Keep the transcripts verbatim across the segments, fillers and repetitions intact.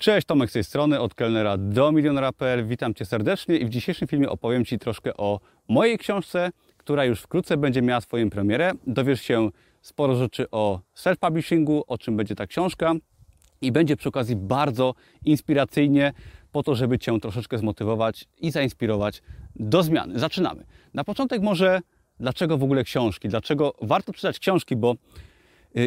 Cześć, Tomek z tej strony, od kelnera do milionera kropka p l. Witam Cię serdecznie i w dzisiejszym filmie opowiem Ci troszkę o mojej książce, która już wkrótce będzie miała swoją premierę. Dowiesz się sporo rzeczy o self-publishingu, o czym będzie ta książka i będzie przy okazji bardzo inspiracyjnie po to, żeby Cię troszeczkę zmotywować i zainspirować do zmiany. Zaczynamy. Na początek może dlaczego w ogóle książki? Dlaczego warto czytać książki? Bo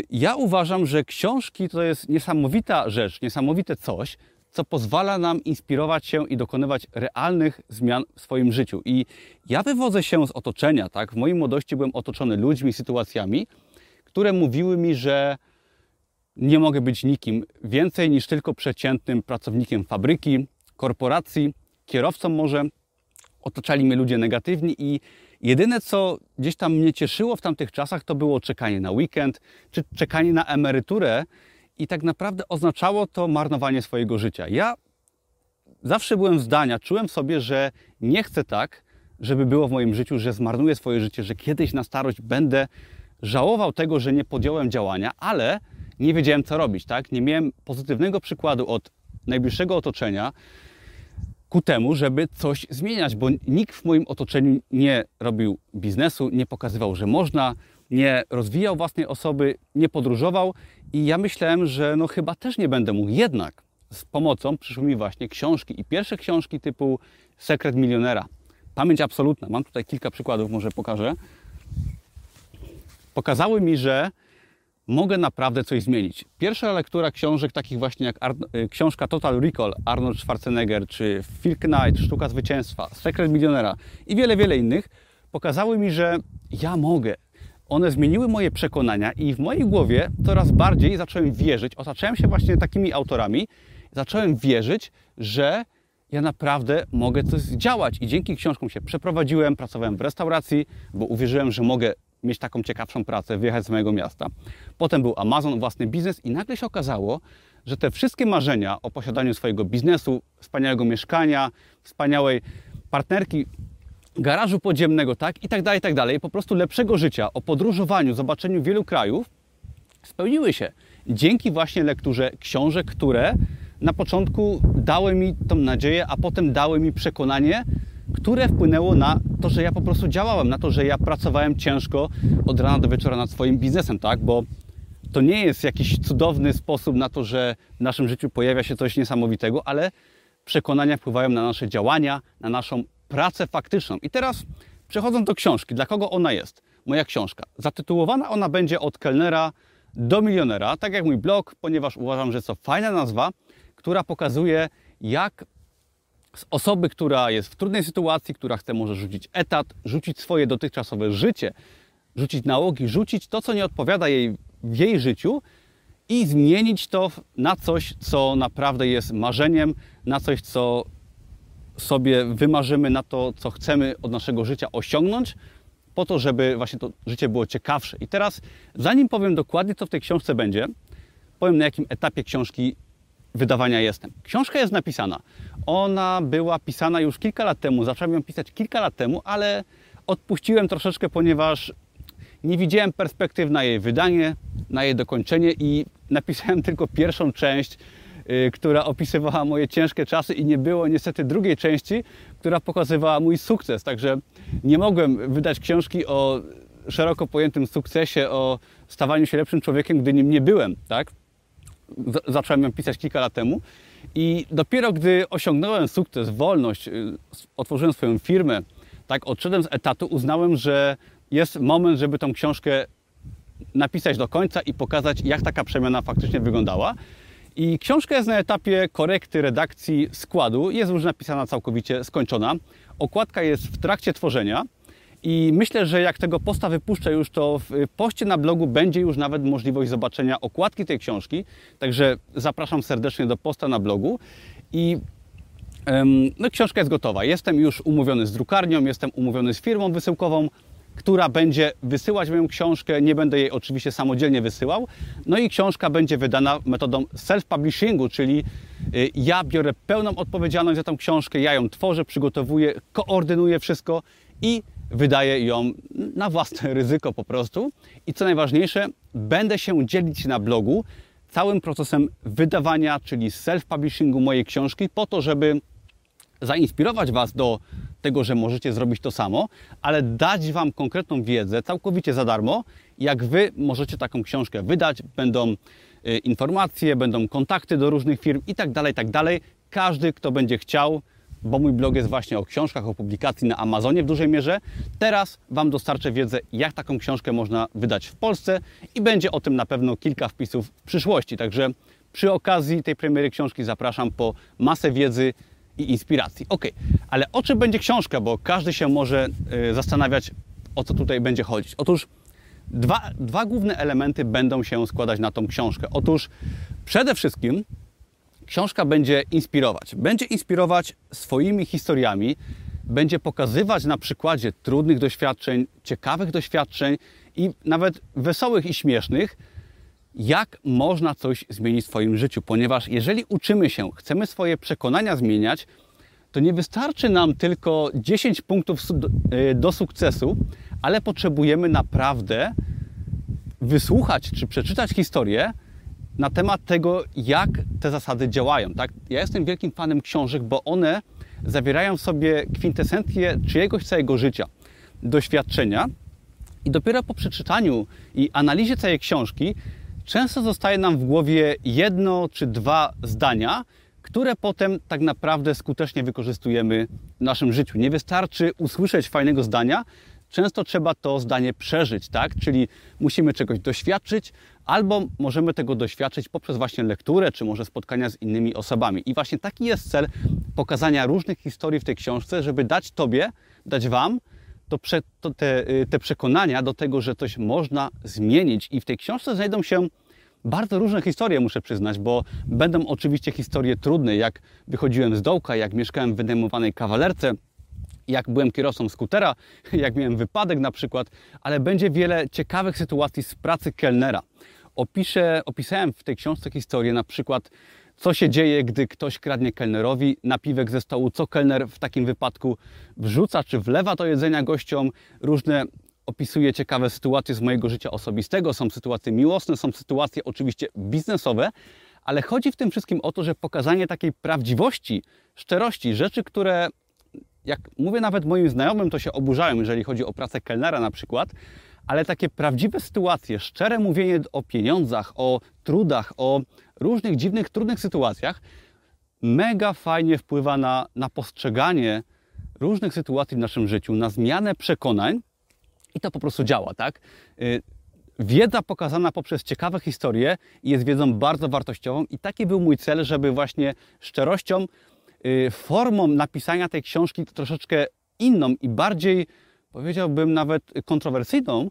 ja uważam, że książki to jest niesamowita rzecz, niesamowite coś, co pozwala nam inspirować się i dokonywać realnych zmian w swoim życiu. I ja wywodzę się z otoczenia, tak? W mojej młodości byłem otoczony ludźmi, sytuacjami, które mówiły mi, że nie mogę być nikim więcej niż tylko przeciętnym pracownikiem fabryki, korporacji, kierowcą może. Otaczali mnie ludzie negatywni i jedyne, co gdzieś tam mnie cieszyło w tamtych czasach, to było czekanie na weekend, czy czekanie na emeryturę i tak naprawdę oznaczało to marnowanie swojego życia. Ja zawsze byłem zdania, czułem w sobie, że nie chcę tak, żeby było w moim życiu, że zmarnuję swoje życie, że kiedyś na starość będę żałował tego, że nie podjąłem działania, ale nie wiedziałem, co robić, tak? Nie miałem pozytywnego przykładu od najbliższego otoczenia ku temu, żeby coś zmieniać, bo nikt w moim otoczeniu nie robił biznesu, nie pokazywał, że można, nie rozwijał własnej osoby, nie podróżował i ja myślałem, że no chyba też nie będę mógł. Jednak z pomocą przyszły mi właśnie książki i pierwsze książki typu Sekret Milionera, Pamięć absolutna. Mam tutaj kilka przykładów, może pokażę. Pokazały mi, że mogę naprawdę coś zmienić. Pierwsza lektura książek takich właśnie jak Ar książka Total Recall, Arnold Schwarzenegger, czy Phil Knight, Sztuka Zwycięstwa, Sekret Milionera i wiele, wiele innych pokazały mi, że ja mogę. One zmieniły moje przekonania i w mojej głowie coraz bardziej zacząłem wierzyć, otaczałem się właśnie takimi autorami, zacząłem wierzyć, że ja naprawdę mogę coś zdziałać i dzięki książkom się przeprowadziłem, pracowałem w restauracji, bo uwierzyłem, że mogę mieć taką ciekawszą pracę, wyjechać z mojego miasta. Potem był Amazon, własny biznes i nagle się okazało, że te wszystkie marzenia o posiadaniu swojego biznesu, wspaniałego mieszkania, wspaniałej partnerki, garażu podziemnego, tak, i tak dalej, i tak dalej, po prostu lepszego życia, o podróżowaniu, zobaczeniu wielu krajów, spełniły się dzięki właśnie lekturze książek, które na początku dały mi tą nadzieję, a potem dały mi przekonanie, które wpłynęło na to, że ja po prostu działałem, na to, że ja pracowałem ciężko od rana do wieczora nad swoim biznesem, tak? Bo to nie jest jakiś cudowny sposób na to, że w naszym życiu pojawia się coś niesamowitego, ale przekonania wpływają na nasze działania, na naszą pracę faktyczną. I teraz przechodząc do książki, dla kogo ona jest? Moja książka. Zatytułowana ona będzie Od kelnera do milionera, tak jak mój blog, ponieważ uważam, że to fajna nazwa, która pokazuje, jak z osoby, która jest w trudnej sytuacji, która chce może rzucić etat, rzucić swoje dotychczasowe życie, rzucić nałogi, rzucić to, co nie odpowiada jej w jej życiu i zmienić to na coś, co naprawdę jest marzeniem, na coś, co sobie wymarzymy, na to, co chcemy od naszego życia osiągnąć, po to, żeby właśnie to życie było ciekawsze. I teraz, zanim powiem dokładnie, co w tej książce będzie, powiem, na jakim etapie książki wydawania jestem. Książka jest napisana. Ona była pisana już kilka lat temu. Zacząłem ją pisać kilka lat temu, ale odpuściłem troszeczkę, ponieważ nie widziałem perspektyw na jej wydanie, na jej dokończenie i napisałem tylko pierwszą część, yy, która opisywała moje ciężkie czasy i nie było niestety drugiej części, która pokazywała mój sukces. Także nie mogłem wydać książki o szeroko pojętym sukcesie, o stawaniu się lepszym człowiekiem, gdy nim nie byłem, tak? Zacząłem ją pisać kilka lat temu i dopiero gdy osiągnąłem sukces, wolność, otworzyłem swoją firmę, tak, odszedłem z etatu, uznałem, że jest moment, żeby tą książkę napisać do końca i pokazać, jak taka przemiana faktycznie wyglądała. I książka jest na etapie korekty, redakcji, składu, jest już napisana całkowicie, skończona. Okładka jest w trakcie tworzenia i myślę, że jak tego posta wypuszczę już, to w poście na blogu będzie już nawet możliwość zobaczenia okładki tej książki. Także zapraszam serdecznie do posta na blogu. I ym, no, książka jest gotowa. Jestem już umówiony z drukarnią, jestem umówiony z firmą wysyłkową, która będzie wysyłać moją książkę. Nie będę jej oczywiście samodzielnie wysyłał. No i książka będzie wydana metodą self-publishingu, czyli y, ja biorę pełną odpowiedzialność za tą książkę, ja ją tworzę, przygotowuję, koordynuję wszystko i wydaję ją na własne ryzyko po prostu. I co najważniejsze, będę się dzielić na blogu całym procesem wydawania, czyli self-publishingu mojej książki, po to, żeby zainspirować Was do tego, że możecie zrobić to samo, ale dać Wam konkretną wiedzę całkowicie za darmo, jak Wy możecie taką książkę wydać. Będą informacje, będą kontakty do różnych firm i tak dalej, i tak dalej. Każdy, kto będzie chciał, bo mój blog jest właśnie o książkach, o publikacji na Amazonie w dużej mierze. Teraz Wam dostarczę wiedzę, jak taką książkę można wydać w Polsce i będzie o tym na pewno kilka wpisów w przyszłości. Także przy okazji tej premiery książki zapraszam po masę wiedzy i inspiracji. Ok, ale o czym będzie książka? Bo każdy się może y, zastanawiać, o co tutaj będzie chodzić. Otóż dwa, dwa główne elementy będą się składać na tą książkę. Otóż przede wszystkim książka będzie inspirować. Będzie inspirować swoimi historiami, będzie pokazywać na przykładzie trudnych doświadczeń, ciekawych doświadczeń i nawet wesołych i śmiesznych, jak można coś zmienić w swoim życiu. Ponieważ jeżeli uczymy się, chcemy swoje przekonania zmieniać, to nie wystarczy nam tylko dziesięć punktów do sukcesu, ale potrzebujemy naprawdę wysłuchać czy przeczytać historię na temat tego, jak te zasady działają. Tak? Ja jestem wielkim fanem książek, bo one zawierają w sobie kwintesencję czyjegoś całego życia, doświadczenia i dopiero po przeczytaniu i analizie całej książki często zostaje nam w głowie jedno czy dwa zdania, które potem tak naprawdę skutecznie wykorzystujemy w naszym życiu. Nie wystarczy usłyszeć fajnego zdania, często trzeba to zdanie przeżyć, tak? Czyli musimy czegoś doświadczyć, albo możemy tego doświadczyć poprzez właśnie lekturę, czy może spotkania z innymi osobami. I właśnie taki jest cel pokazania różnych historii w tej książce, żeby dać Tobie, dać Wam to prze, to te, te przekonania do tego, że coś można zmienić. I w tej książce znajdą się bardzo różne historie, muszę przyznać, bo będą oczywiście historie trudne, jak wychodziłem z dołka, jak mieszkałem w wynajmowanej kawalerce, jak byłem kierowcą skutera, jak miałem wypadek na przykład, ale będzie wiele ciekawych sytuacji z pracy kelnera. Opiszę, opisałem w tej książce historię na przykład, co się dzieje, gdy ktoś kradnie kelnerowi napiwek ze stołu, co kelner w takim wypadku wrzuca czy wlewa do jedzenia gościom. Różne opisuję ciekawe sytuacje z mojego życia osobistego, są sytuacje miłosne, są sytuacje oczywiście biznesowe, ale chodzi w tym wszystkim o to, że pokazanie takiej prawdziwości, szczerości, rzeczy, które jak mówię nawet moim znajomym, to się oburzają, jeżeli chodzi o pracę kelnera na przykład, ale takie prawdziwe sytuacje, szczere mówienie o pieniądzach, o trudach, o różnych dziwnych, trudnych sytuacjach mega fajnie wpływa na, na postrzeganie różnych sytuacji w naszym życiu, na zmianę przekonań i to po prostu działa, tak? Wiedza pokazana poprzez ciekawe historie jest wiedzą bardzo wartościową i taki był mój cel, żeby właśnie szczerością, formą napisania tej książki troszeczkę inną i bardziej, powiedziałbym nawet kontrowersyjną,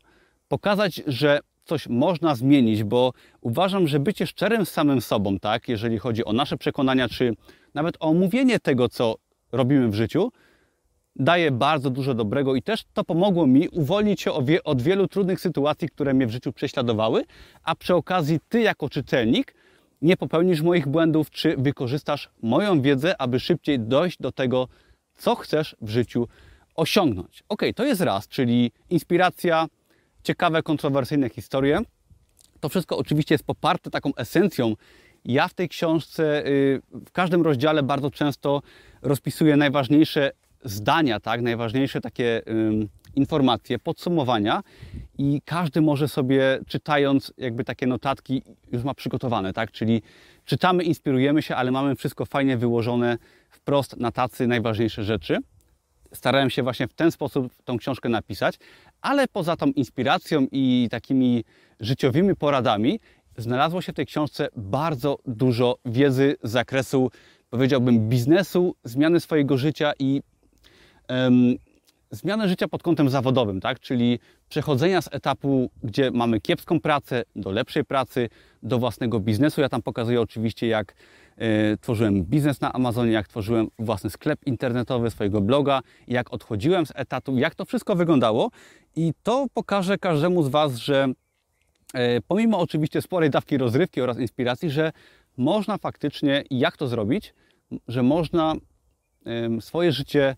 pokazać, że coś można zmienić, bo uważam, że bycie szczerym z samym sobą, tak, jeżeli chodzi o nasze przekonania, czy nawet o omówienie tego, co robimy w życiu, daje bardzo dużo dobrego i też to pomogło mi uwolnić się od wielu trudnych sytuacji, które mnie w życiu prześladowały, a przy okazji Ty jako czytelnik nie popełnisz moich błędów, czy wykorzystasz moją wiedzę, aby szybciej dojść do tego, co chcesz w życiu osiągnąć. Ok, to jest raz, czyli inspiracja, ciekawe, kontrowersyjne historie. To wszystko oczywiście jest poparte taką esencją. Ja w tej książce, w każdym rozdziale bardzo często rozpisuję najważniejsze zdania, tak? Najważniejsze takie um, informacje, podsumowania i każdy może sobie czytając jakby takie notatki już ma przygotowane, tak? Czyli czytamy, inspirujemy się, ale mamy wszystko fajnie wyłożone wprost na tacy najważniejsze rzeczy. Starałem się właśnie w ten sposób tą książkę napisać, ale poza tą inspiracją i takimi życiowymi poradami znalazło się w tej książce bardzo dużo wiedzy z zakresu, powiedziałbym, biznesu, zmiany swojego życia i zmianę życia pod kątem zawodowym, tak? Czyli przechodzenia z etapu, gdzie mamy kiepską pracę, do lepszej pracy, do własnego biznesu. Ja tam pokazuję oczywiście, jak y, tworzyłem biznes na Amazonie, jak tworzyłem własny sklep internetowy, swojego bloga, jak odchodziłem z etatu, jak to wszystko wyglądało. I to pokażę każdemu z Was, że y, pomimo oczywiście sporej dawki rozrywki oraz inspiracji, że można faktycznie, jak to zrobić, że można y, swoje życie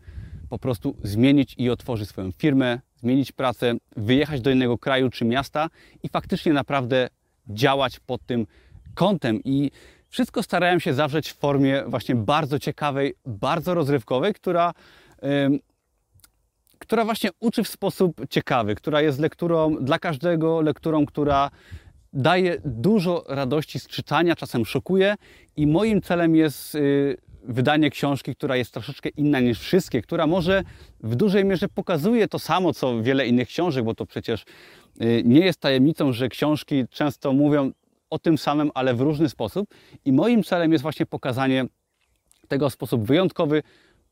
po prostu zmienić i otworzyć swoją firmę, zmienić pracę, wyjechać do innego kraju czy miasta i faktycznie naprawdę działać pod tym kątem i wszystko starałem się zawrzeć w formie właśnie bardzo ciekawej, bardzo rozrywkowej, która, yy, która właśnie uczy w sposób ciekawy, która jest lekturą dla każdego, lekturą, która daje dużo radości z czytania, czasem szokuje i moim celem jest yy, wydanie książki, która jest troszeczkę inna niż wszystkie, która może w dużej mierze pokazuje to samo, co wiele innych książek, bo to przecież yy, nie jest tajemnicą, że książki często mówią o tym samym, ale w różny sposób i moim celem jest właśnie pokazanie tego w sposób wyjątkowy,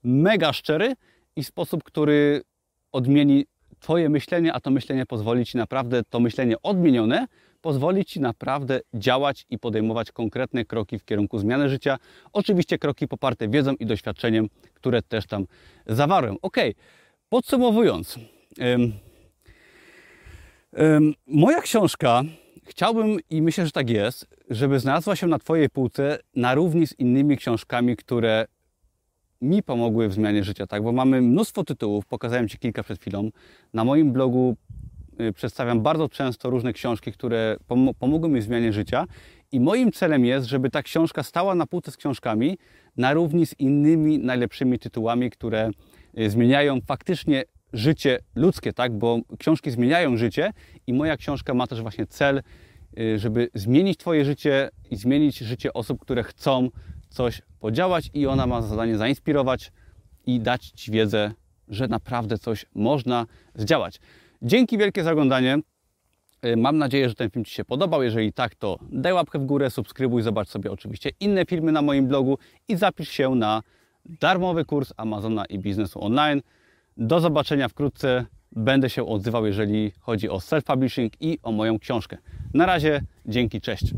mega szczery i sposób, który odmieni twoje myślenie, a to myślenie pozwoli ci naprawdę, to myślenie odmienione pozwoli ci naprawdę działać i podejmować konkretne kroki w kierunku zmiany życia. Oczywiście kroki poparte wiedzą i doświadczeniem, które też tam zawarłem. Ok, podsumowując, ym, ym, moja książka, chciałbym i myślę, że tak jest, żeby znalazła się na twojej półce na równi z innymi książkami, które mi pomogły w zmianie życia, tak? Bo mamy mnóstwo tytułów, pokazałem ci kilka przed chwilą. Na moim blogu przedstawiam bardzo często różne książki, które pom- pomogły mi w zmianie życia i moim celem jest, żeby ta książka stała na półce z książkami na równi z innymi najlepszymi tytułami, które zmieniają faktycznie życie ludzkie, tak? Bo książki zmieniają życie i moja książka ma też właśnie cel, żeby zmienić twoje życie i zmienić życie osób, które chcą coś podziałać i ona ma zadanie zainspirować i dać ci wiedzę, że naprawdę coś można zdziałać. Dzięki wielkie za oglądanie. Mam nadzieję, że ten film ci się podobał. Jeżeli tak, to daj łapkę w górę, subskrybuj, zobacz sobie oczywiście inne filmy na moim blogu i zapisz się na darmowy kurs Amazona i biznesu online. Do zobaczenia wkrótce. Będę się odzywał, jeżeli chodzi o self-publishing i o moją książkę. Na razie, dzięki, cześć.